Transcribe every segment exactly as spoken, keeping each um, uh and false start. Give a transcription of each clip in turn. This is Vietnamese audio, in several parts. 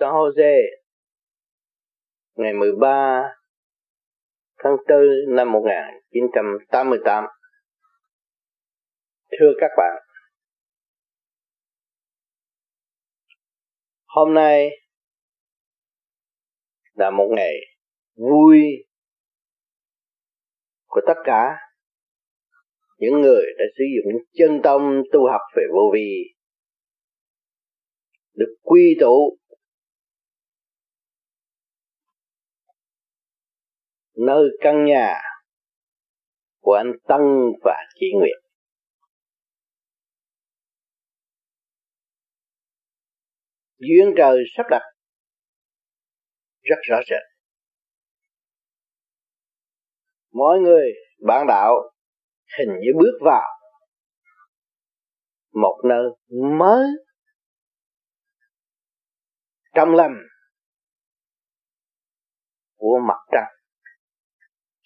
San Jose ngày mười ba tháng tư năm một nghìn chín trăm tám mươi tám. Thưa các bạn, hôm nay là một ngày vui của tất cả những người đã sử dụng chân tâm tu học về vô vi, được quy tụ nơi căn nhà của anh Tân và chị Nguyệt. Duyên trời sắp đặt rất rõ rệt. Mỗi người bạn đạo hình như bước vào một nơi mới trong lành của mặt trăng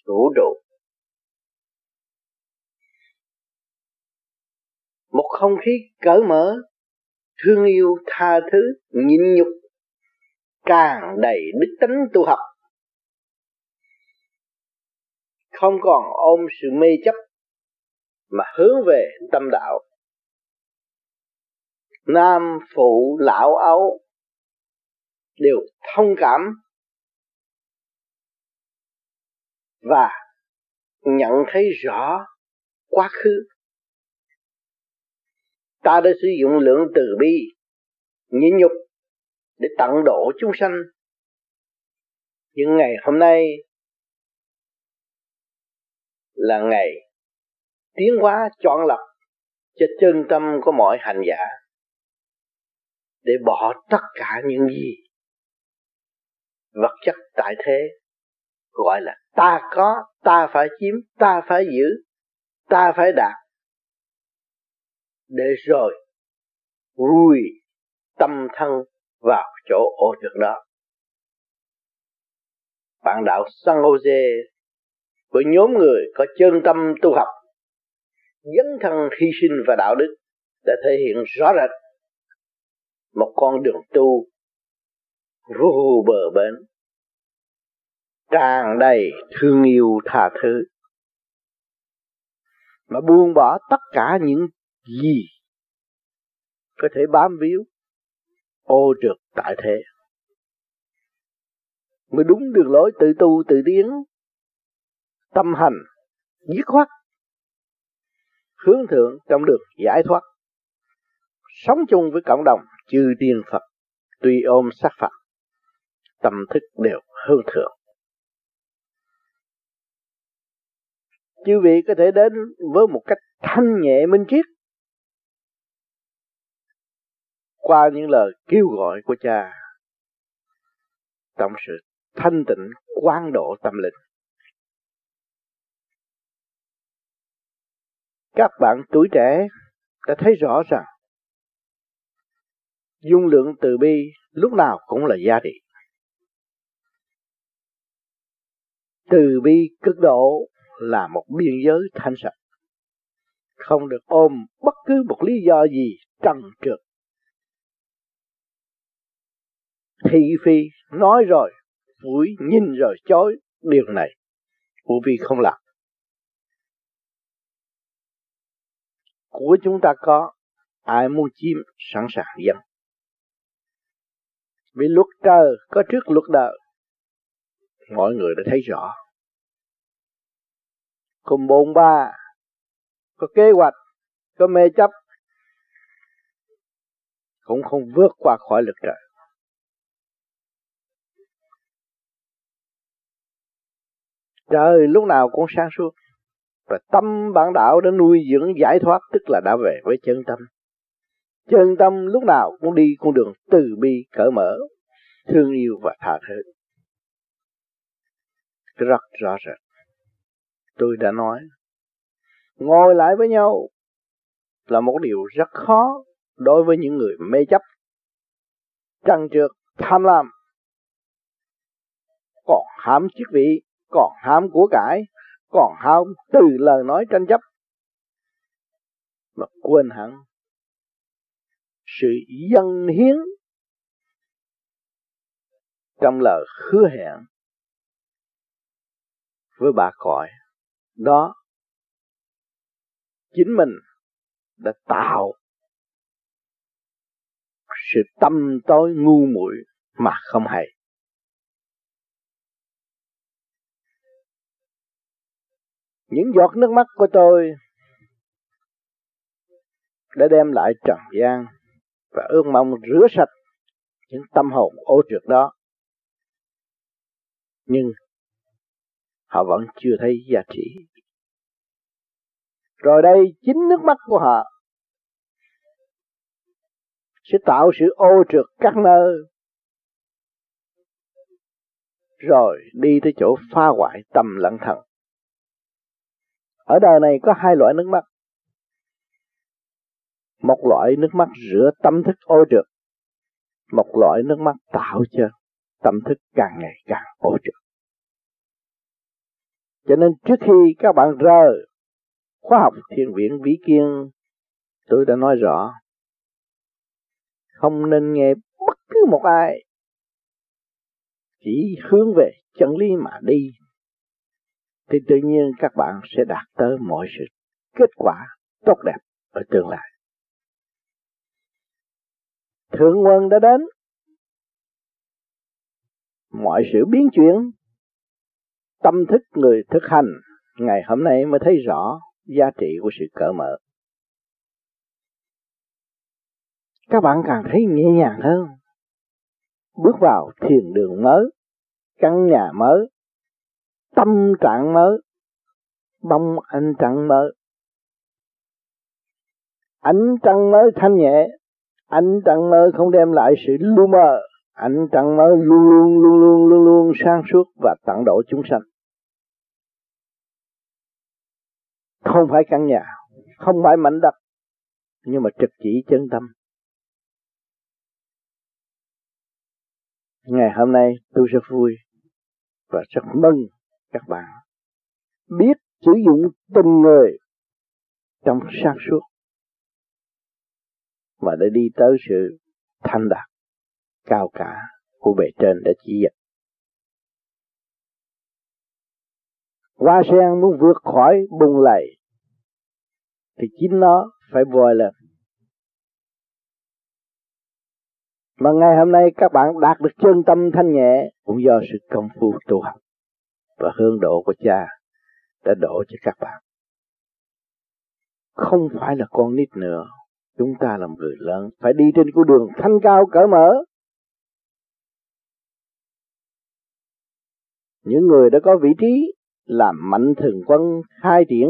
vũ trụ, một không khí cởi mở, thương yêu, tha thứ, nhịn nhục, tràn đầy đức tính tu học, không còn ôm sự mê chấp mà hướng về tâm đạo. Nam phụ lão ấu đều thông cảm và nhận thấy rõ quá khứ. Ta đã sử dụng lượng từ bi, nhịn nhục để tận độ chúng sanh. Nhưng ngày hôm nay là ngày tiến hóa chọn lọc cho chân tâm của mọi hành giả, để bỏ tất cả những gì vật chất tại thế gọi là ta có, ta phải chiếm, ta phải giữ, ta phải đạt, để rồi vùi tâm thân vào chỗ ô trượt đó. Bạn đạo San Jose với nhóm người có chân tâm tu học, dấn thân hy sinh và đạo đức đã thể hiện rõ rệt một con đường tu vô bờ bến, tràn đầy thương yêu tha thứ, mà buông bỏ tất cả những gì có thể bám víu ô trượt tại thế, mới đúng đường lối tự tu tự tiến, tâm hành dứt khoát, hướng thượng trong được giải thoát, sống chung với cộng đồng chư tiên Phật. Tuy ôm sát Phật, tâm thức đều hướng thượng. Chư vị có thể đến với một cách thanh nhẹ minh triết qua những lời kêu gọi của cha trong sự thanh tịnh quán độ tâm linh. Các bạn tuổi trẻ đã thấy rõ rằng dung lượng từ bi lúc nào cũng là giá trị. Từ bi cực độ là một biên giới thanh sạch, không được ôm bất cứ một lý do gì trần trượt, thị phi, nói rồi phủi, nhìn rồi chối. Điều này vô vi không làm. Của chúng ta có, ai muốn chiếm sẵn sàng dân. Vì luật trời có trước luật đời, mọi người đã thấy rõ. Cùng bồn ba, có kế hoạch, có mê chấp, cũng không vượt qua khỏi luật trời. Trời lúc nào cũng sáng suốt, và tâm bản đạo đã nuôi dưỡng giải thoát, tức là đã về với chân tâm. Chân tâm lúc nào cũng đi con đường từ bi cởi mở, thương yêu và tha thứ. Rất rõ rệt. Tôi đã nói, ngồi lại với nhau là một điều rất khó đối với những người mê chấp, trần trược, tham lam, còn ham chức vị, còn ham của cải, còn ham từ lời nói tranh chấp, mà quên hẳn sự dâng hiến trong lời hứa hẹn với bà cõi đó. Chính mình đã tạo sự tâm tối ngu muội mà không hay. Những giọt nước mắt của tôi đã đem lại trần gian và ước mong rửa sạch những tâm hồn ô trượt đó, nhưng họ vẫn chưa thấy giá trị. Rồi đây chính nước mắt của họ sẽ tạo sự ô trượt các nơi, rồi đi tới chỗ phá hoại tâm lẫn thần. Ở đời này có hai loại nước mắt. Một loại nước mắt rửa tâm thức ô trượt, một loại nước mắt tạo cho tâm thức càng ngày càng ô trượt. Cho nên trước khi các bạn rời khóa học thiền viện Vĩ Kiên, tôi đã nói rõ, không nên nghe bất cứ một ai, chỉ hướng về chân lý mà đi, thì tự nhiên các bạn sẽ đạt tới mọi sự kết quả tốt đẹp ở tương lai. Thượng nguồn đã đến, mọi sự biến chuyển, tâm thức người thực hành ngày hôm nay mới thấy rõ giá trị của sự cởi mở. Các bạn càng thấy nhẹ nhàng hơn, bước vào thiền đường mới, căn nhà mới, tâm trạng mới, bông ánh trăng mới. Ánh trăng mới thanh nhẹ, ánh trăng mới không đem lại sự lu mờ, ánh trăng mới luôn luôn luôn luôn luôn luôn sáng suốt và tận độ chúng sanh. Không phải căn nhà, không phải mảnh đất, nhưng mà trực chỉ chân tâm. Ngày hôm nay tôi rất vui và rất mừng các bạn biết sử dụng tình người trong sáng suốt và để đi tới sự thanh đạt cao cả của bề trên để chỉ dẫn. Hoa sen muốn vượt khỏi bùng lầy thì chính nó phải vòi lên. Mà ngày hôm nay các bạn đạt được chân tâm thanh nhẹ cũng do sự công phu tu học và hương độ của cha đã đổ cho các bạn. Không phải là con nít nữa, chúng ta là người lớn phải đi trên con đường thanh cao cởi mở. Những người đã có vị trí làm mạnh thường quân khai triển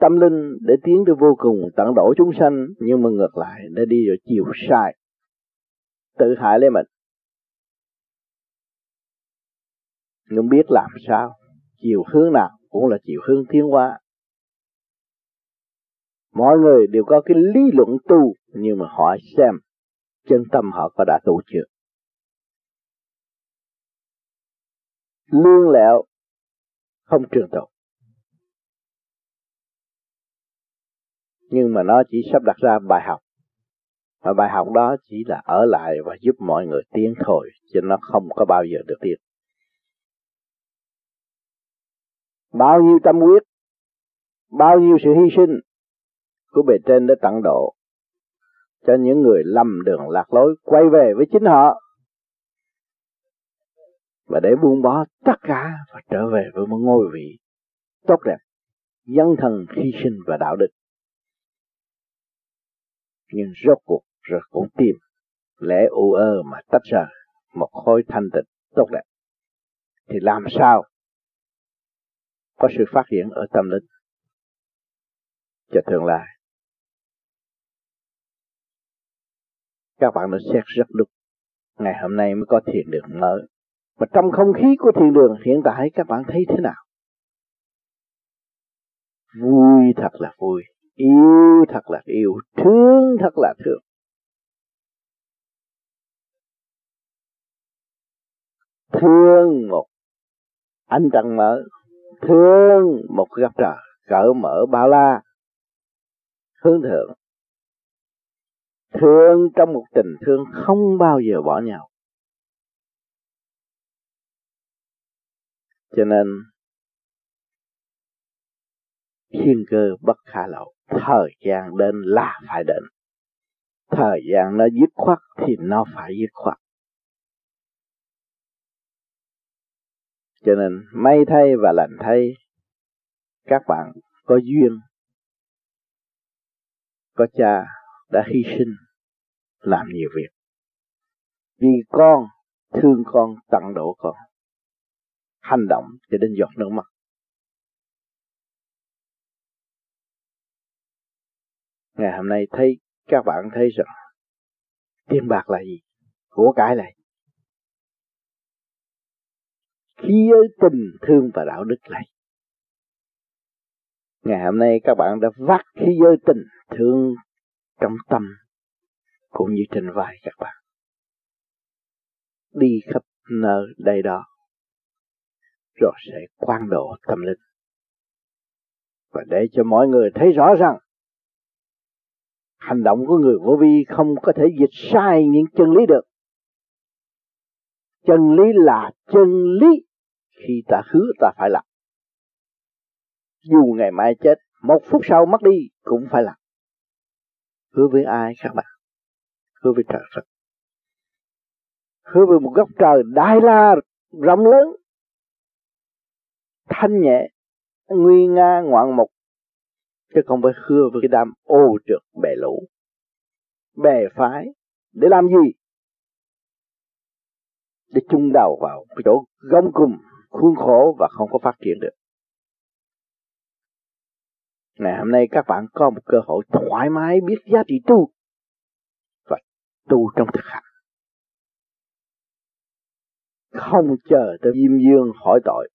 tâm linh để tiến tới vô cùng tận độ chúng sanh, nhưng mà ngược lại đã đi vào chiều sai, tự hại lấy mình. Nhưng biết làm sao, chiều hướng nào cũng là chiều hướng tiến hóa. Mọi người đều có cái lý luận tu, nhưng mà hỏi xem chân tâm họ có đã tu chưa. Lương lẹo không trường tồn, nhưng mà nó chỉ sắp đặt ra bài học, và bài học đó chỉ là ở lại và giúp mọi người tiến thôi, chứ nó không có bao giờ được tiến. Bao nhiêu tâm huyết, bao nhiêu sự hy sinh của bề trên để tận độ cho những người lầm đường lạc lối quay về với chính họ, và để buông bỏ tất cả và trở về với một ngôi vị tốt đẹp, dấn thân hy sinh và đạo đức. Nhưng rốt cuộc rồi cũng tìm lẽ u ơ mà tách ra một khối thanh tịnh tốt đẹp, thì làm sao có sự phát triển ở tâm linh cho tương lai. Các bạn đã xét rất đúng, ngày hôm nay mới có thiền đường mới. Mà trong không khí của thiền đường hiện tại các bạn thấy thế nào? Vui thật là vui, yêu thật là yêu, thương thật là thương. Thương một ánh trăng mở, thương một góc trời cởi mở bao la hướng thượng, thương trong một tình thương không bao giờ bỏ nhau. Cho nên thiên cơ bất khả lậu, thời gian đến là phải đến. Thời gian nó dứt khoát thì nó phải dứt khoát. Cho nên may thay và lành thay, các bạn có duyên, có cha đã hy sinh làm nhiều việc vì con, thương con, tận độ con, hành động cho đến giọt nước mắt. Ngày hôm nay thấy các bạn thấy rằng tiền bạc là gì, của cải là gì, khi ở tình thương và đạo đức này. Ngày hôm nay các bạn đã vắt khí giới tình thương trong tâm cũng như trên vai các bạn, đi khắp nơi đây đó, rồi sẽ quang độ tâm linh. Và để cho mọi người thấy rõ rằng hành động của người vô vi không có thể dịch sai những chân lý được. Chân lý là chân lý, khi ta hứa ta phải làm. Dù ngày mai chết, một phút sau mất đi cũng phải làm. Hứa với ai các bạn? Hứa với trời Phật. Hứa với một góc trời đại la rộng lớn, thanh nhẹ, nguy nga ngoạn mục, chứ không phải hứa với cái đám ô trượt bè lũ, bè phái. Để làm gì? Để chung đầu vào cái chỗ gông cùm, khuôn khổ và không có phát triển được. Ngày hôm nay các bạn có một cơ hội thoải mái biết giá trị tu và tu trong thực hành, không chờ tới diêm dương hỏi tội.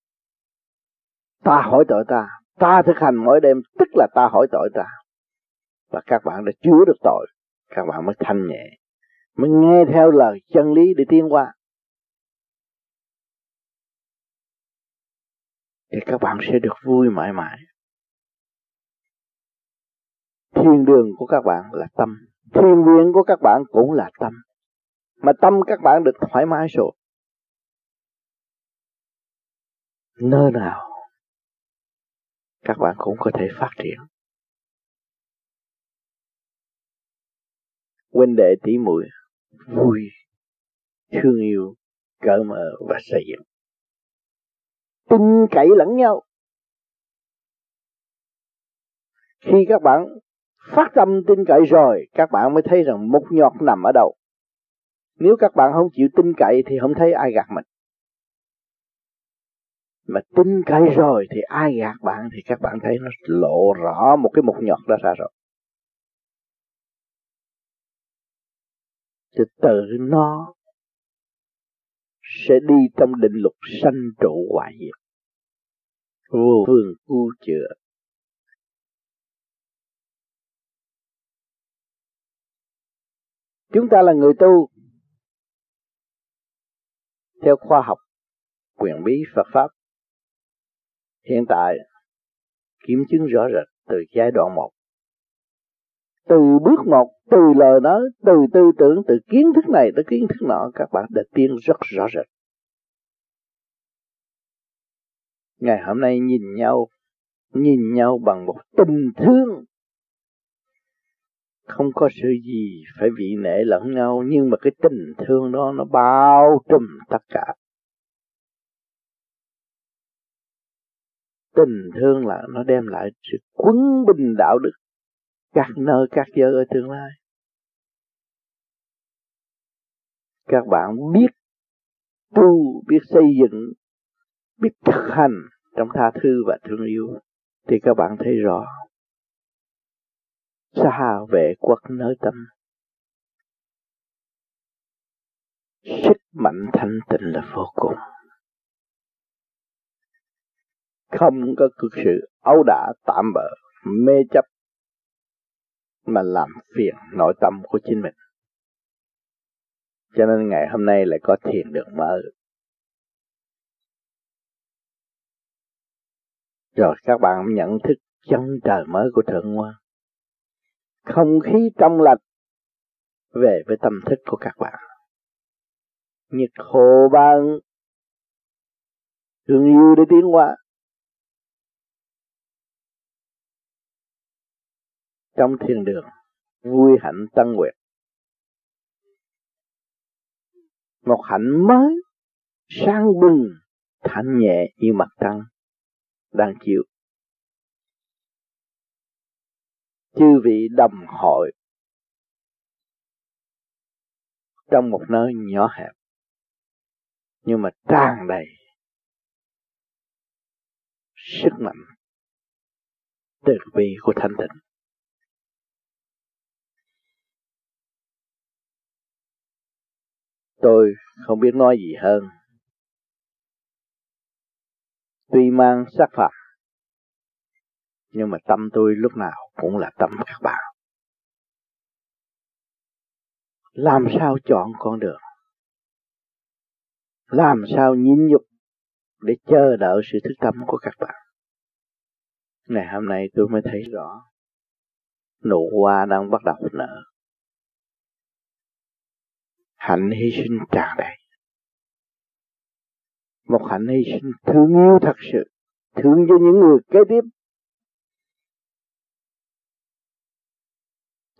Ta hỏi tội ta, ta thực hành mỗi đêm tức là ta hỏi tội ta. Và các bạn đã chứa được tội, các bạn mới thanh nhẹ, mới nghe theo lời chân lý để tiến qua. Thì các bạn sẽ được vui mãi mãi. Thiên đường của các bạn là tâm, thiên viên của các bạn cũng là tâm. Mà tâm các bạn được thoải mái rồi, nơi nào các bạn cũng có thể phát triển. Huynh đệ tỷ muội vui, thương yêu, cởi mở và xây dựng, tin cậy lẫn nhau. Khi các bạn phát tâm tin cậy rồi, các bạn mới thấy rằng mục nhọt nằm ở đâu. Nếu các bạn không chịu tin cậy thì không thấy ai gạt mình. Mà tin cậy rồi thì ai gạt bạn thì các bạn thấy nó lộ rõ một cái mục nhọt đó ra rồi. Thì tự nó sẽ đi trong định luật sanh trụ hoại diệt, vô phương cứu chữa. Chúng ta là người tu theo khoa học quyền bí Phật pháp. Hiện tại kiểm chứng rõ rệt từ giai đoạn một, từ bước một, từ lời nói, từ tư tưởng, từ kiến thức này tới kiến thức nọ, các bạn đã tiến rất rõ rệt. Ngày hôm nay nhìn nhau, nhìn nhau bằng một tình thương, không có sự gì phải vị nệ lẫn nhau, nhưng mà cái tình thương đó nó bao trùm tất cả. Tình thương là nó đem lại sự quấn bình đạo đức các nơi các giới ở tương lai. Các bạn biết tu, biết xây dựng, biết thực hành trong tha thứ và thương yêu thì các bạn thấy rõ xa về quốc nơi tâm, sức mạnh thanh tịnh là vô cùng. Không có cực sự ấu đả tạm bợ mê chấp mà làm phiền nội tâm của chính mình. Cho nên ngày hôm nay lại có thiền đường mở. Rồi các bạn nhận thức chân trời mới của Thượng Hoa, không khí trong lành về với tâm thức của các bạn. Nhiệt hồ ban thương yêu để tiến hóa. Trong thiên đường vui hạnh tăng nguyệt, một hạnh mới sáng bừng thanh nhẹ như mặt trăng đang chiều. Chư vị đồng hội trong một nơi nhỏ hẹp nhưng mà tràn đầy sức mạnh từ bi của thanh tịnh. Tôi không biết nói gì hơn. Tuy mang sắc phàm nhưng mà tâm tôi lúc nào cũng là tâm các bạn. Làm sao chọn con đường, làm sao nhịn nhục để chờ đợi sự thức tâm của các bạn. Ngày hôm nay tôi mới thấy rõ nụ hoa đang bắt đầu nở, hạnh hy sinh tràn đầy, một hạnh hy sinh thương yêu thật sự, thương cho những người kế tiếp,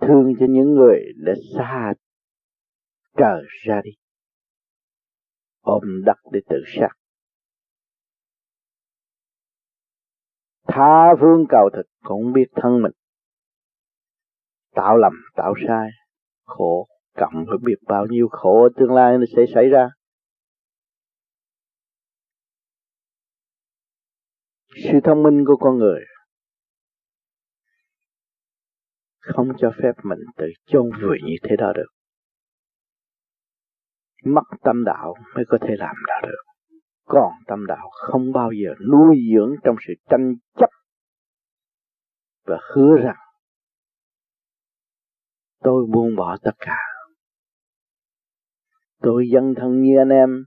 thương cho những người đã xa trời ra đi, ôm đất để tự sát, tha phương cầu thực cũng biết thân mình tạo lầm tạo sai, khổ cộng với biết bao nhiêu khổ tương lai nó sẽ xảy ra. Sự thông minh của con người không cho phép mình tự chôn vùi như thế đó được. Mất tâm đạo mới có thể làm đó được. Còn tâm đạo không bao giờ nuôi dưỡng trong sự tranh chấp và hứa rằng tôi buông bỏ tất cả, tôi dấn thân như anh em,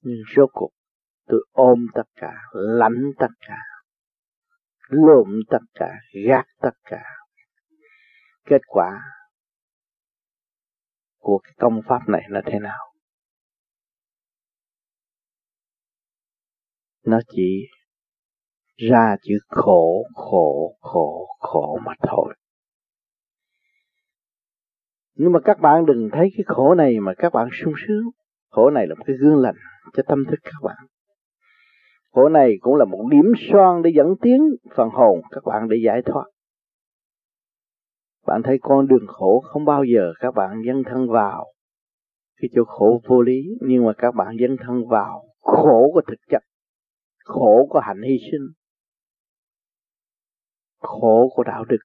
nhưng rốt cuộc tôi ôm tất cả, lãnh tất cả, lộn tất cả, gạt tất cả. Kết quả của cái công pháp này là thế nào? Nó chỉ ra chữ khổ, khổ, khổ, khổ mà thôi. Nhưng mà các bạn đừng thấy cái khổ này mà các bạn sung sướng. Khổ này là một cái gương lành cho tâm thức các bạn. Khổ này cũng là một điểm son để dẫn tiến phần hồn các bạn để giải thoát. Bạn thấy con đường khổ không bao giờ các bạn dấn thân vào cái chỗ khổ vô lý, nhưng mà các bạn dấn thân vào khổ của thực chất, khổ của hạnh hy sinh, khổ của đạo đức.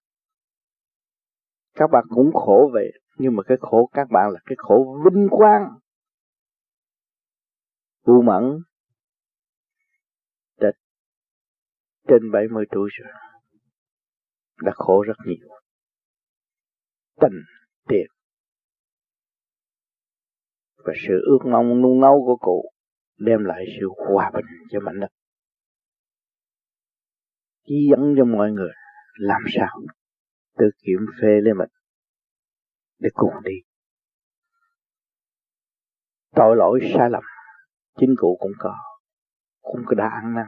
Các bạn cũng khổ vậy, nhưng mà cái khổ các bạn là cái khổ vinh quang. U Mẫn đã trên bảy mươi tuổi rồi, đã khổ rất nhiều. Tình, tiền và sự ước mong nung nấu của cụ đem lại sự hòa bình cho mảnh đất, chỉ dẫn cho mọi người làm sao tự kiểm phê lên mình để cùng đi. Tội lỗi sai lầm chính cụ cũng có, cũng có đã ăn năn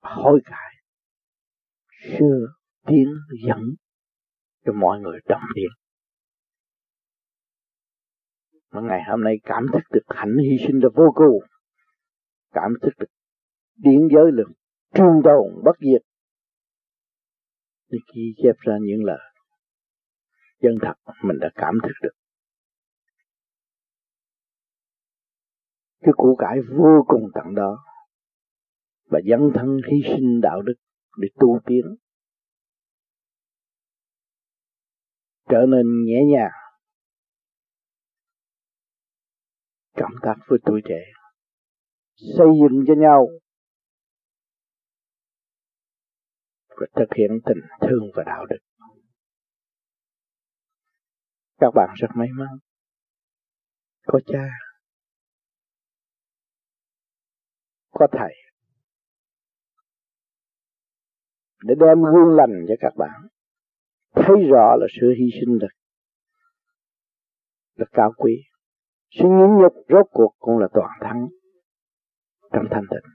hối cải, xưa tiến dẫn cho mọi người đồng điệu. Mà ngày hôm nay cảm thức được hạnh hy sinh là vô cùng, cảm thức được điển giới lực trường tồn bất diệt, thì khi chép ra những lời chân thật mình đã cảm thức được. Cái củ cải vô cùng tận đó và dấn thân hy sinh đạo đức để tu tiến, trở nên nhẹ nhàng, cộng tác với tuổi trẻ, xây dựng cho nhau và thực hiện tình thương và đạo đức. Các bạn rất may mắn có cha, có thầy để đem gương lành cho các bạn thấy rõ là sự hy sinh là, là cao quý. Sự nhẫn nhục rốt cuộc cũng là toàn thắng. trong thanh tịnh.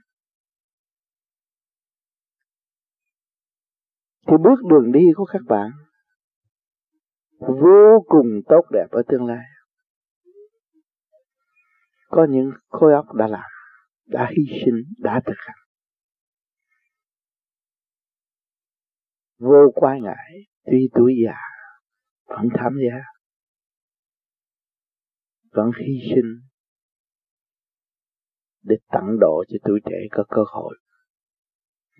Thì bước đường đi của các bạn vô cùng tốt đẹp ở tương lai. Có những khối óc đã làm, đã hy sinh, đã thực hành, vô quái ngại, tuy tuổi già vẫn tham gia, vẫn hy sinh để tặng độ cho tuổi trẻ có cơ hội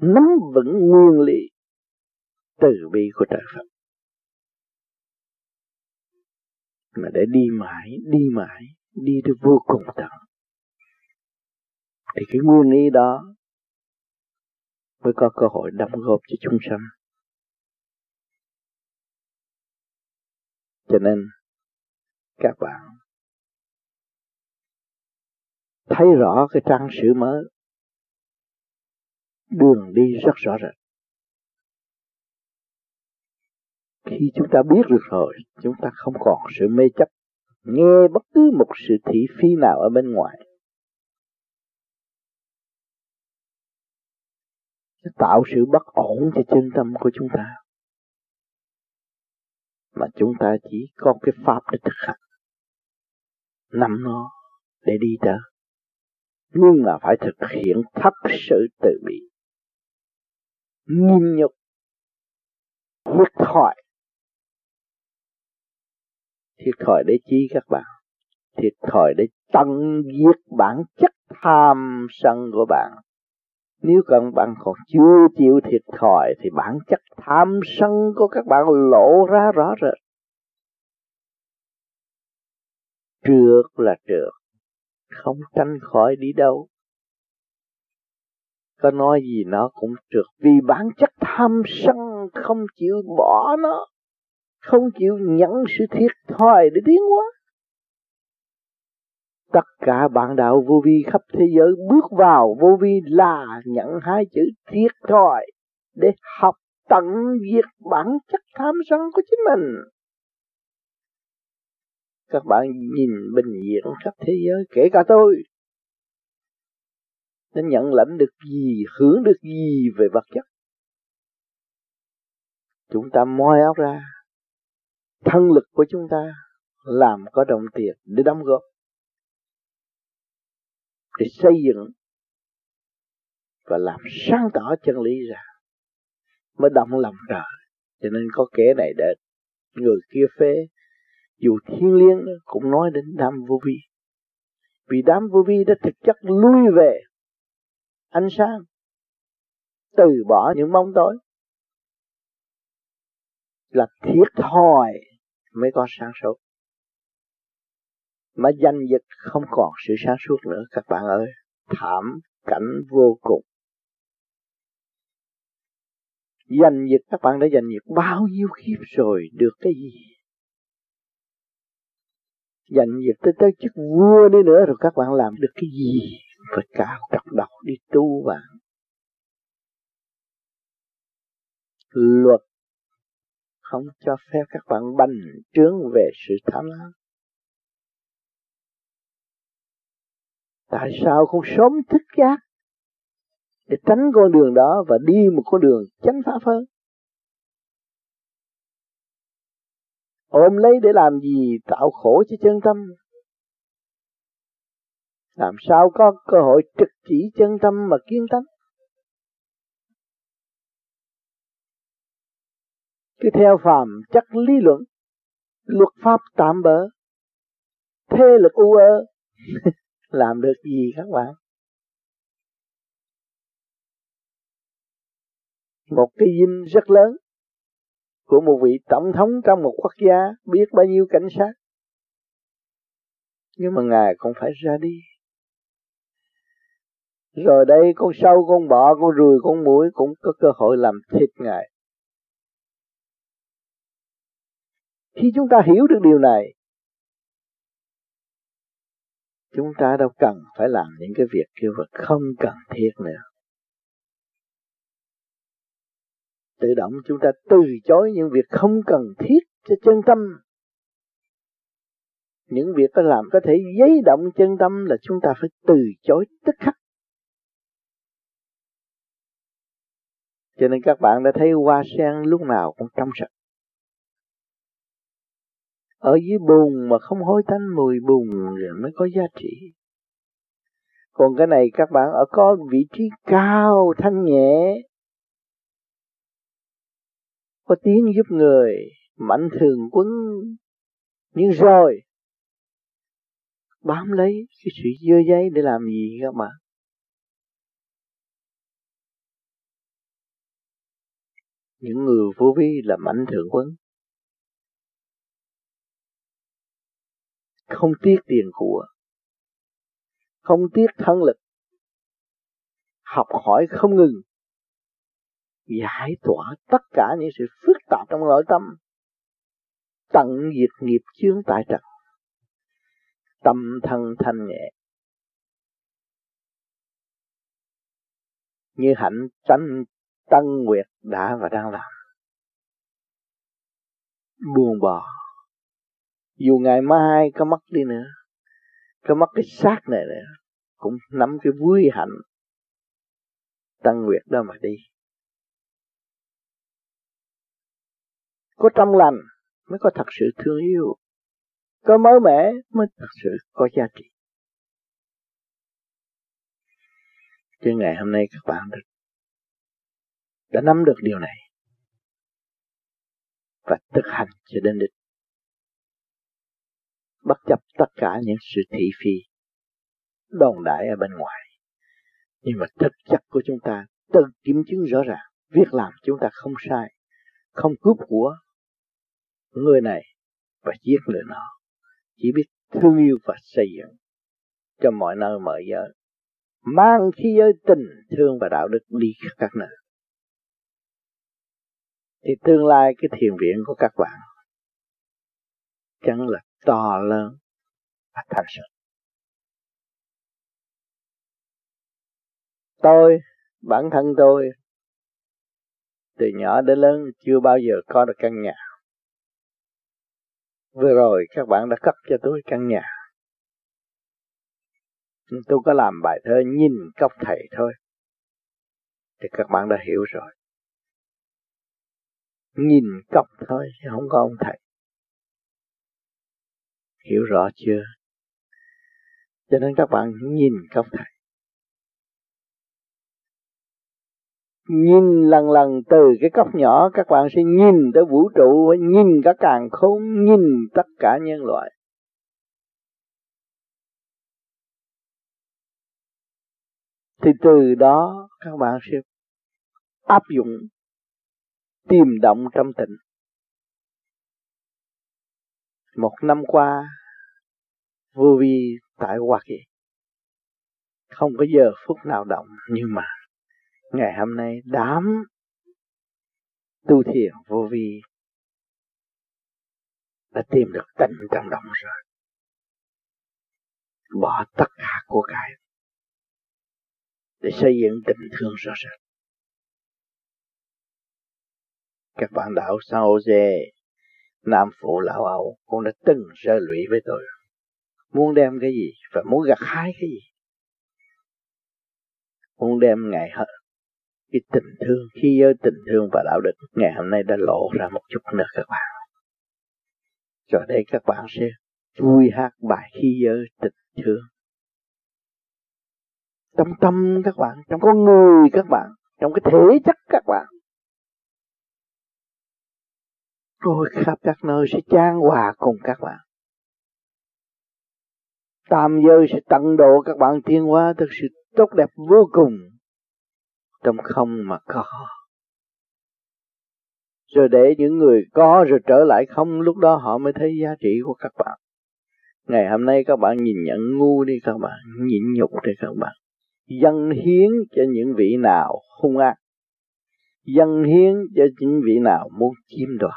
nắm vững nguyên lý từ bi của trời Phật, mà để đi mãi, đi mãi, đi tới vô cùng tận. Thì cái nguyên lý đó mới có cơ hội đóng góp cho chúng sanh. Cho nên các bạn thấy rõ cái trang sử mới, đường đi rất rõ rệt. Khi chúng ta biết được rồi, chúng ta không còn sự mê chấp, nghe bất cứ một sự thị phi nào ở bên ngoài nó tạo sự bất ổn cho chân tâm của chúng ta, mà chúng ta chỉ có cái pháp để thực hành, nắm nó để đi tới, nhưng mà phải thực hiện thật sự từ bi, nhịn nhục, thiệt thòi, thiệt thòi để chi các bạn? Thiệt thòi để tận diệt bản chất tham sân của bạn. Nếu các bạn còn chưa chịu thiệt thòi thì bản chất tham sân của các bạn lộ ra rõ rệt. Trượt là trượt, không tránh khỏi đi đâu. Có nói gì nó cũng trượt, vì bản chất tham sân không chịu bỏ nó, không chịu nhận sự thiệt thòi để tiến hóa. Tất cả bạn đạo vô vi khắp thế giới bước vào vô vi là nhận hai chữ thiệt thòi để học tận diệt bản chất tham sân của chính mình. Các bạn nhìn bình diện khắp thế giới, kể cả tôi, nó nhận lãnh được gì, hưởng được gì về vật chất? Chúng ta moi óc ra, thân lực của chúng ta làm có đồng tiền để đóng góp, để xây dựng và làm sáng tỏ chân lý ra, mới động lòng trời. Cho nên có kẻ này để người kia phê, dù thiên liêng cũng nói đến đám vô vi, vì đám vô vi đã thực chất lui về ánh sáng, từ bỏ những bóng tối, là thiệt thòi mới có sáng suốt. Mà danh dịch không còn sự sáng suốt nữa các bạn ơi, thảm cảnh vô cùng. Danh dịch, các bạn đã danh dịch bao nhiêu kiếp rồi, được cái gì? Danh dịch tới tới chức vua đi nữa rồi các bạn làm được cái gì? Phải cao đọc đọc đi tu bạn. Luật không cho phép các bạn bành trướng về sự tham lam. Tại sao không sớm thức giác để tránh con đường đó và đi một con đường chánh pháp hơn? Ôm lấy để làm gì? Tạo khổ cho chân tâm. Làm sao có cơ hội trực chỉ chân tâm mà kiến tánh? Cứ theo phàm chắc lý luận, luật pháp tạm bỡ, thế lực u ơ, làm được gì các bạn? Một cái dinh rất lớn của một vị tổng thống trong một quốc gia, biết bao nhiêu cảnh sát, nhưng mà ngài cũng phải ra đi. Rồi đây con sâu, con bọ, con ruồi, con muỗi cũng có cơ hội làm thịt ngài. Khi chúng ta hiểu được điều này, chúng ta đâu cần phải làm những cái việc kia và không cần thiết nữa. Tự động chúng ta từ chối những việc không cần thiết cho chân tâm. Những việc có làm có thể giấy động chân tâm là chúng ta phải từ chối tức khắc, Cho nên các bạn đã thấy hoa sen lúc nào cũng trong sạch. Ở dưới bùn mà không hối tanh mùi bùn rồi mới có giá trị. Còn cái này các bạn ở có vị trí cao, thanh nhẹ, có tiếng giúp người, mạnh thường quấn. Nhưng rồi bám lấy cái sự dơ giấy để làm gì các bạn? Những người vô vi là mạnh thường quấn, không tiếc tiền của, không tiếc thân lực, học hỏi không ngừng, giải tỏa tất cả những sự phức tạp trong nội tâm, tận diệt nghiệp chướng tại trần, tâm thân thanh nhẹ. Như hạnh Tân, Tân Nguyệt đã và đang làm, buông bỏ. Dù ngày mai có mất đi nữa, có mất cái xác này nữa, cũng nắm cái vui hạnh Tân Nguyệt đó mà đi. Có trong lành mới có thật sự thương yêu, có mới mẻ mới thật sự có giá trị. Chứ ngày hôm nay các bạn đã, đã nắm được điều này và thực hành cho đến đích, bất chấp tất cả những sự thị phi đồn đại ở bên ngoài. Nhưng mà thực chất của chúng ta tự kiểm chứng rõ ràng, việc làm chúng ta không sai, không cướp của người này và giết người nọ, chỉ biết thương yêu và xây dựng cho mọi nơi mọi giờ, mang khí giới tình thương và đạo đức đi các nơi, thì tương lai cái thiền viện của các bạn chẳng là to lớn và thành sự. Tôi, bản thân tôi, từ nhỏ đến lớn chưa bao giờ có được căn nhà. Vừa rồi các bạn đã cấp cho tôi căn nhà. Tôi có làm bài thơ nhìn cốc thầy thôi, thì các bạn đã hiểu rồi. Nhìn cốc thôi chứ không có ông thầy. Hiểu rõ chưa? Cho nên các bạn nhìn cốc thầy. Nhìn lần lần từ cái cốc nhỏ, các bạn sẽ nhìn tới vũ trụ, nhìn cả càn khôn, nhìn tất cả nhân loại. Thì từ đó các bạn sẽ áp dụng, tìm động trong tịnh. Một năm qua, vô vi tại Hoa Kỳ, không có giờ phút nào động, nhưng mà ngày hôm nay đám tu thiền vô vi đã tìm được tịnh trong động rồi, bỏ tất cả của cải để xây dựng tình thương rõ rệt. Các bạn đạo Sao Dê, Nam Phụ Lão Âu cũng đã từng rơi lụy với tôi, muốn đem cái gì và muốn gặt hái cái gì, muốn đem ngày hết cái tình thương, khi giới tình thương và đạo đức, ngày hôm nay đã lộ ra một chút nữa các bạn. Rồi đây các bạn sẽ vui hát bài khi giới tình thương. Trong tâm các bạn, trong con người các bạn, trong cái thể chất các bạn, rồi khắp các nơi sẽ chan hòa cùng các bạn. Tam giới sẽ tận độ các bạn tiến hóa thực sự tốt đẹp vô cùng, trong không mà có. Rồi để những người có rồi trở lại không, lúc đó họ mới thấy giá trị của các bạn. Ngày hôm nay các bạn nhìn nhận ngu đi các bạn, nhịn nhục đi các bạn, dâng hiến cho những vị nào hung ác, dâng hiến cho những vị nào muốn chiếm đoạt.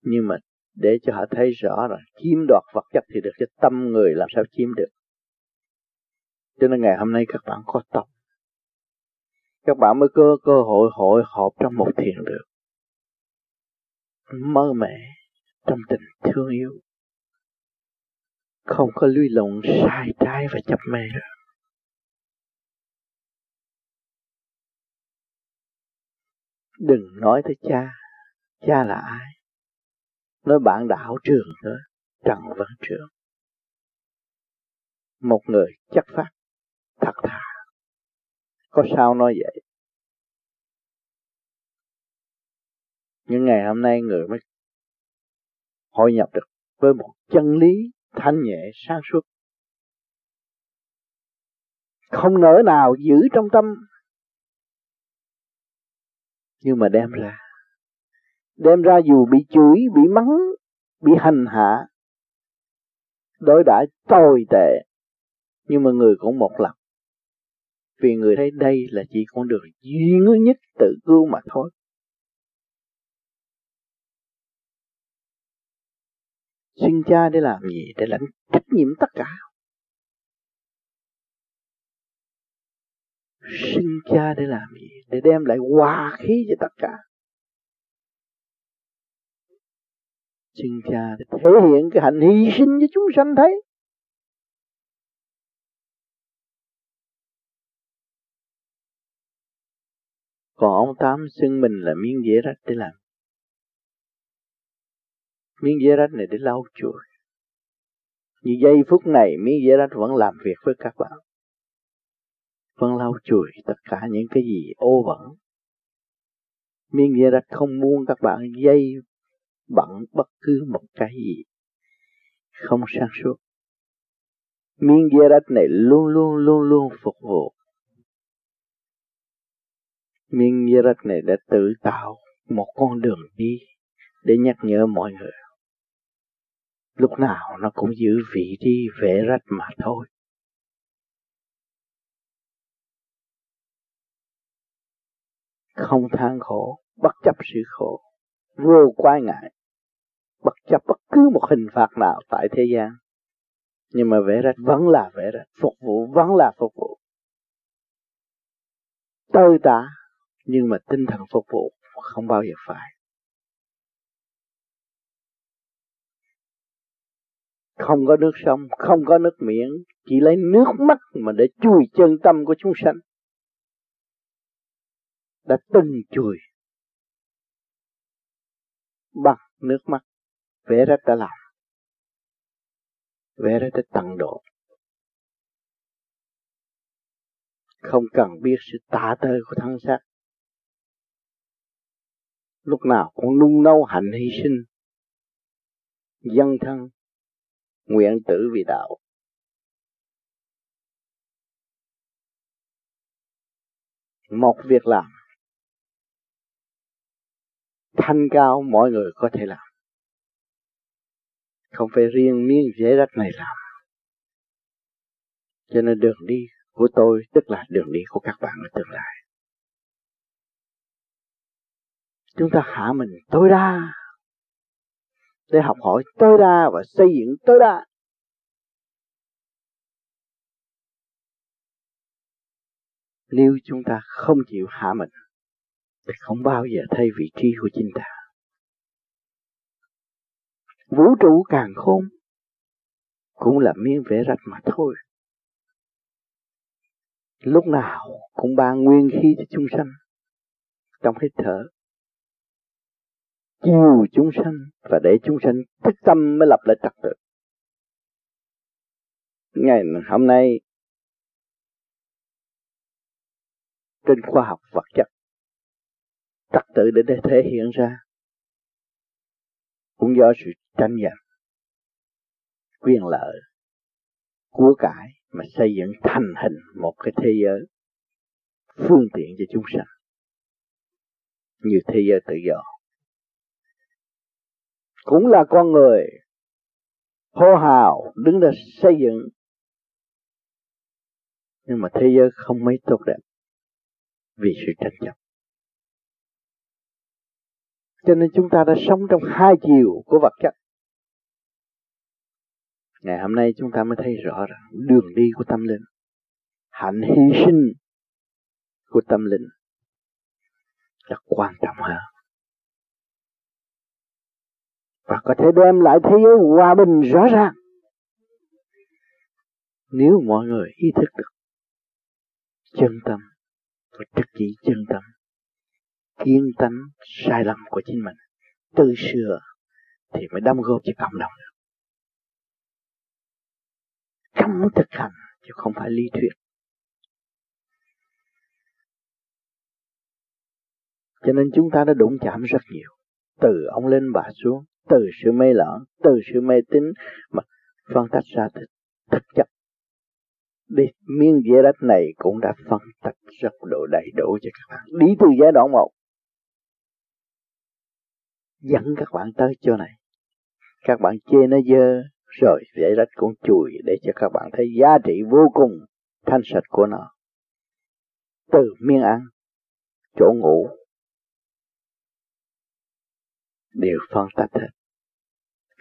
Nhưng mà để cho họ thấy rõ rằng chiếm đoạt vật chất thì được, chứ tâm người làm sao chiếm được. Cho nên ngày hôm nay các bạn có tâm, các bạn mới có cơ hội hội họp trong một thiền được, mơ mẹ trong tình thương yêu, không có lưỡi lộn sai trái và chấp mê nữa. Đừng nói tới cha, cha là ai? Nói bạn đạo trường nữa, Trần Văn Trường. Một người chất phác, thật thà, có sao nói vậy? Những ngày hôm nay người mới hội nhập được với một chân lý thanh nhẹ sáng suốt. Không nỡ nào giữ trong tâm, nhưng mà đem ra. Đem ra dù bị chửi, bị mắng, bị hành hạ, đối đãi tồi tệ, nhưng mà người cũng một lòng. Vì người thấy đây là chỉ con đường duy nhất tự cứu mà thôi. Xin cha để làm gì? Để lãnh trách nhiệm tất cả. Xin cha để làm gì? Để đem lại hòa khí cho tất cả. Xin cha để thể hiện cái hành hy sinh cho chúng sanh thấy. Còn ông Tám xưng mình là miếng dĩa rách để làm. Miếng dĩa rách này để lau chùi. Như giây phút này miếng dĩa rách vẫn làm việc với các bạn. Vẫn lau chùi tất cả những cái gì ô bẩn. Miếng dĩa rách không muốn các bạn dây bẩn bất cứ một cái gì không sáng suốt. Miếng dĩa rách này luôn luôn luôn luôn phục vụ. Miếng dĩa rách này đã tự tạo một con đường đi để nhắc nhở mọi người. Lúc nào nó cũng giữ vị trí vẽ rách mà thôi. Không than khổ, bất chấp sự khổ, vô quái ngại, bất chấp bất cứ một hình phạt nào tại thế gian. Nhưng mà vẽ rách vẫn là vẽ rách, phục vụ vẫn là phục vụ. Tơi tả, nhưng mà tinh thần phục vụ không bao giờ phải. Không có nước sông, không có nước miệng, chỉ lấy nước mắt mà để chùi chân tâm của chúng sanh. Đã từng chùi bằng nước mắt, vẽ ra ta làm, vẽ ra ta tận độ. Không cần biết sự tả tơi của thân xác. Lúc nào cũng nung nấu hạnh hy sinh, dâng thân, nguyện tử vì đạo. Một việc làm thanh cao mọi người có thể làm. Không phải riêng miếng dễ đất này làm. Cho nên đường đi của tôi tức là đường đi của các bạn ở tương lai. Chúng ta hạ mình tối đa để học hỏi tối đa và xây dựng tối đa. Nếu chúng ta không chịu hạ mình thì không bao giờ thấy vị trí của chính ta. Vũ trụ càn khôn cũng là miếng vẽ rách mà thôi. Lúc nào cũng ban nguyên khí cho chúng sanh trong hít thở, chiều chúng sanh và để chúng sanh thức tâm mới lập lại trật tự. Ngày hôm nay trên khoa học vật chất, trật tự để thể hiện ra cũng do sự tranh giành quyền lợi của cải mà xây dựng thành hình một cái thế giới phương tiện cho chúng sanh như thế giới tự do. Cũng là con người hô hào đứng ra xây dựng, nhưng mà thế giới không mấy tốt đẹp vì sự tranh chấp. Cho nên chúng ta đã sống trong hai chiều của vật chất. Ngày hôm nay chúng ta mới thấy rõ rằng đường đi của tâm linh, hạnh hy sinh của tâm linh là quan trọng hơn. Và có thể đem lại thế giới hòa bình rõ ràng. Nếu mọi người ý thức được chân tâm và trực chỉ chân tâm kiến tánh sai lầm của chính mình từ xưa thì mới đóng góp cho cộng đồng được. Trong thực hành chứ không phải lý thuyết. Cho nên chúng ta đã đụng chạm rất nhiều, từ ông lên bà xuống, từ sự mê lỡ, từ sự mê tín mà phân tách ra thực, thực chất. Đi, miếng dĩa đất này cũng đã phân tách rất độ đầy đủ cho các bạn. Đi từ giai đoạn một, dẫn các bạn tới chỗ này. Các bạn chê nó dơ, rồi dĩa đất cũng chùi để cho các bạn thấy giá trị vô cùng thanh sạch của nó. Từ miếng ăn, chỗ ngủ, đều phân tách hết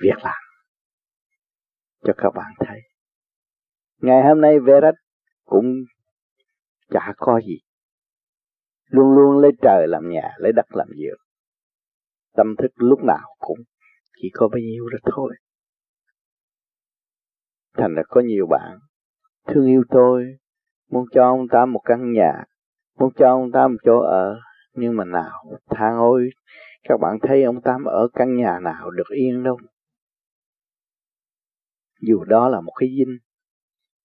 việc làm cho các bạn thấy. Ngày hôm nay về đất cũng chả có gì, luôn luôn lấy trời làm nhà, lấy đất làm giường. Tâm thức lúc nào cũng chỉ có bấy nhiêu đó thôi. Thành ra có nhiều bạn thương yêu tôi, muốn cho ông ta một căn nhà, muốn cho ông ta một chỗ ở. Nhưng mà nào, than ôi, các bạn thấy ông Tám ở căn nhà nào được yên đâu. Dù đó là một cái dinh,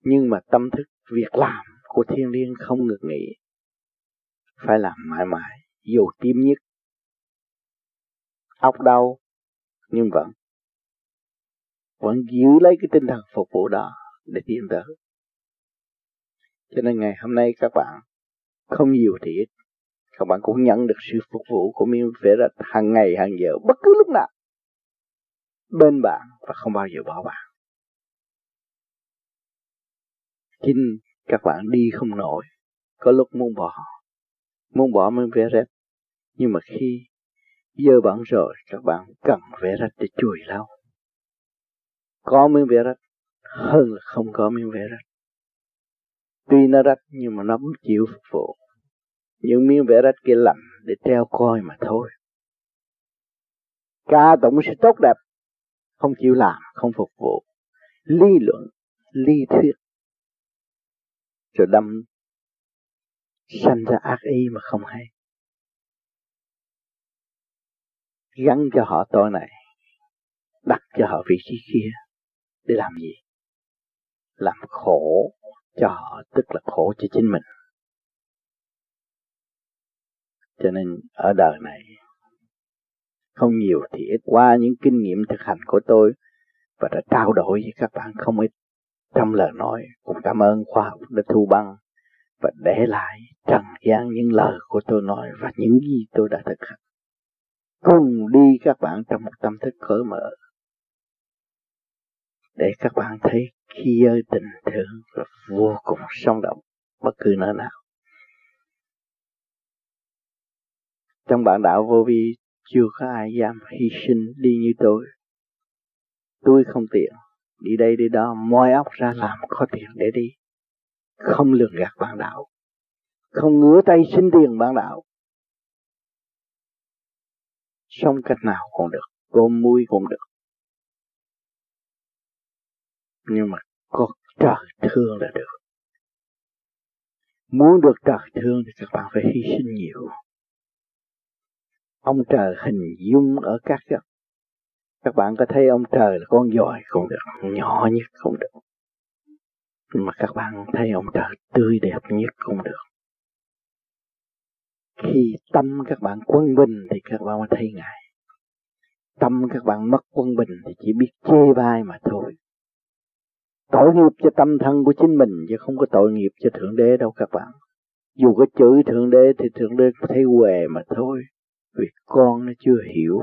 nhưng mà tâm thức việc làm của thiên liêng không ngừng nghỉ. Phải làm mãi mãi, dù tim nhất, óc đau, nhưng vẫn, vẫn giữ lấy cái tinh thần phục vụ đó để tiến tới. Cho nên ngày hôm nay các bạn không nhiều thì ít, các bạn cũng nhận được sự phục vụ của miếng vẽ ra hàng ngày, hàng giờ, bất cứ lúc nào. Bên bạn và không bao giờ bỏ bạn. Chính các bạn đi không nổi, có lúc muốn bỏ. Muốn bỏ miếng vẽ ra. Nhưng mà khi dơ bẩn rồi, các bạn cần vẽ ra để chùi lau. Có miếng vẽ ra hơn là không có miếng vẽ ra. Tuy nó rách nhưng mà nó cũng chịu phục vụ. Những miếng vẽ rách kia lạnh để treo coi mà thôi. Ca tụng sự tốt đẹp, không chịu làm, không phục vụ, lý luận, lý thuyết, rồi đâm sanh ra ác ý mà không hay. Gắn cho họ tội này, đặt cho họ vị trí kia, để làm gì? Làm khổ cho họ, tức là khổ cho chính mình. Cho nên ở đời này không nhiều thì ít, qua những kinh nghiệm thực hành của tôi và đã trao đổi với các bạn không ít trăm lời nói, cũng cảm ơn khoa học đã thu băng và để lại trần gian những lời của tôi nói và những gì tôi đã thực hành. Cùng đi các bạn trong một tâm thức cởi mở để các bạn thấy khi ơi tình thương là vô cùng sống động bất cứ nơi nào. Trong bạn đạo vô vi chưa có ai dám hy sinh đi như tôi. Tôi không tiện, đi đây đi đó, moi óc ra làm có tiền để đi. Không lường gạt bạn đạo, không ngửa tay xin tiền bạn đạo. Xong cách nào cũng được, gom mui cũng được. Nhưng mà có trời thương là được. Muốn được trời thương thì các bạn phải hy sinh nhiều. Ông trời hình dung ở các góc. Các bạn có thấy ông trời là con giòi cũng được, nhỏ nhất cũng được. Nhưng mà các bạn thấy ông trời tươi đẹp nhất cũng được. Khi tâm các bạn quân bình thì các bạn mới thấy Ngài. Tâm các bạn mất quân bình thì chỉ biết chê bai mà thôi. Tội nghiệp cho tâm thân của chính mình chứ không có tội nghiệp cho Thượng Đế đâu các bạn. Dù có chửi Thượng Đế thì Thượng Đế cũng thấy què mà thôi. Vì con nó chưa hiểu.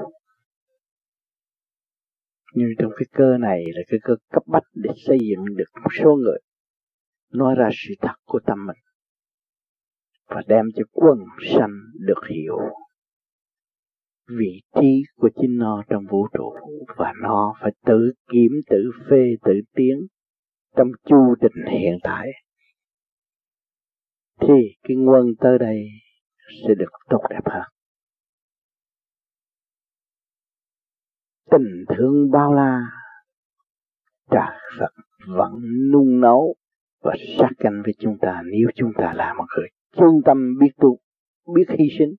Nhưng trong cái cơ này là cái cơ cấp bách để xây dựng được một số người nói ra sự thật của tâm mình và đem cho quần sanh được hiểu vị trí của chính nó trong vũ trụ, và nó phải tự kiểm, tự phê, tự tiến trong chu trình hiện tại thì cái nguồn tới đây sẽ được tốt đẹp hơn. Tình thương bao la, trời Phật vẫn nung nấu và sát canh với chúng ta nếu chúng ta là một người chân tâm biết tu, biết hy sinh,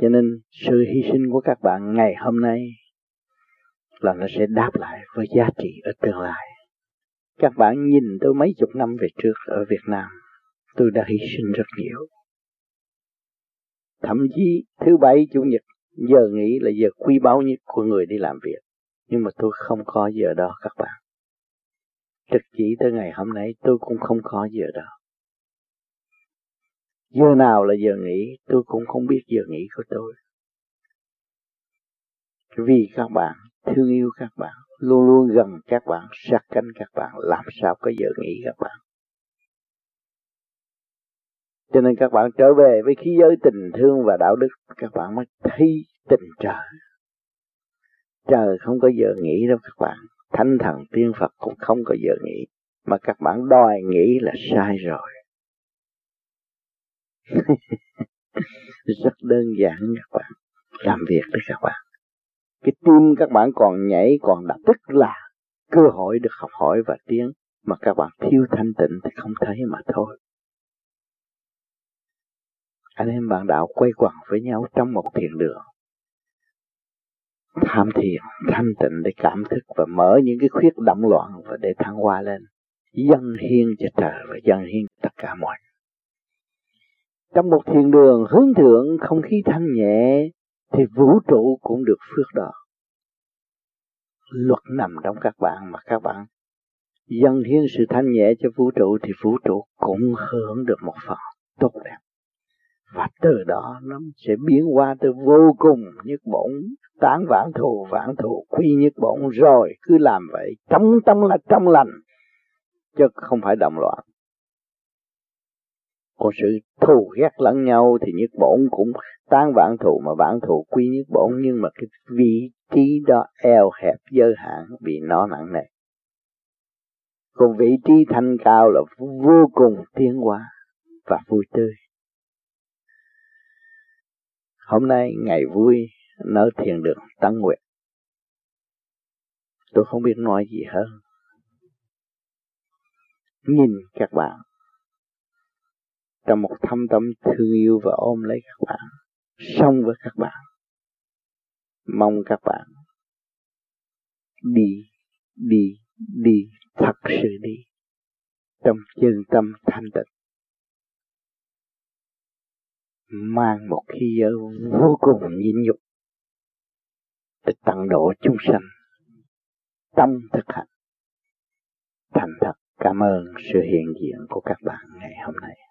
Cho nên sự hy sinh của các bạn ngày hôm nay là nó sẽ đáp lại với giá trị ở tương lai. Các bạn nhìn tôi mấy chục năm về trước ở Việt Nam, tôi đã hy sinh rất nhiều. Thậm chí thứ bảy chủ nhật giờ nghỉ là giờ quý báu nhất của người đi làm việc. Nhưng mà tôi không có giờ đó các bạn. Trực chỉ tới ngày hôm nay tôi cũng không có giờ đó. Giờ nào là giờ nghỉ tôi cũng không biết giờ nghỉ của tôi. Vì các bạn, thương yêu các bạn, luôn luôn gần các bạn, sát cánh các bạn, làm sao có giờ nghỉ các bạn. Cho nên các bạn trở về với khí giới tình thương và đạo đức, các bạn mới thấy tình trời. Trời không có giờ nghỉ đâu các bạn. Thánh thần tiên Phật cũng không có giờ nghỉ. Mà các bạn đòi nghỉ là sai rồi. Rất đơn giản các bạn. Làm việc đấy các bạn. Cái tim các bạn còn nhảy, còn đập, tức là cơ hội được học hỏi và tiến. Mà các bạn thiếu thanh tịnh thì không thấy mà thôi. Anh em bạn đạo quay quần với nhau trong một thiền đường. Tham thiền, thanh tịnh để cảm thức và mở những cái khuyết động loạn và để thăng hoa lên. Dâng hiến cho trời và dâng hiến tất cả mọi. Trong một thiền đường hướng thượng không khí thanh nhẹ thì vũ trụ cũng được phước đó. Luật nằm trong các bạn mà các bạn dâng hiến sự thanh nhẹ cho vũ trụ thì vũ trụ cũng hưởng được một phần tốt đẹp. Và từ đó nó sẽ biến qua từ vô cùng nhất bổn, tán vãn thù, vãn thù, quy nhất bổn rồi. Cứ làm vậy, trong tâm là trong lành, chứ không phải động loạn. Còn sự thù ghét lẫn nhau thì nhất bổn cũng tán vãn thù mà vãn thù quy nhất bổn. Nhưng mà cái vị trí đó eo hẹp giới hạn vì nó nặng nề. Còn vị trí thanh cao là vô cùng tiến hóa và vui tươi. Hôm nay ngày vui nơi thiền đường Tấn Nguyệt. Tôi không biết nói gì hơn. Nhìn các bạn trong một thâm tâm thương yêu và ôm lấy các bạn, sống với các bạn. Mong các bạn đi, đi, đi, thật sự đi trong chân tâm thanh tịnh. Mang một khí giới vô cùng nhịn nhục để tận độ chúng sanh, tâm thực hành. Thành thật cảm ơn sự hiện diện của các bạn ngày hôm nay.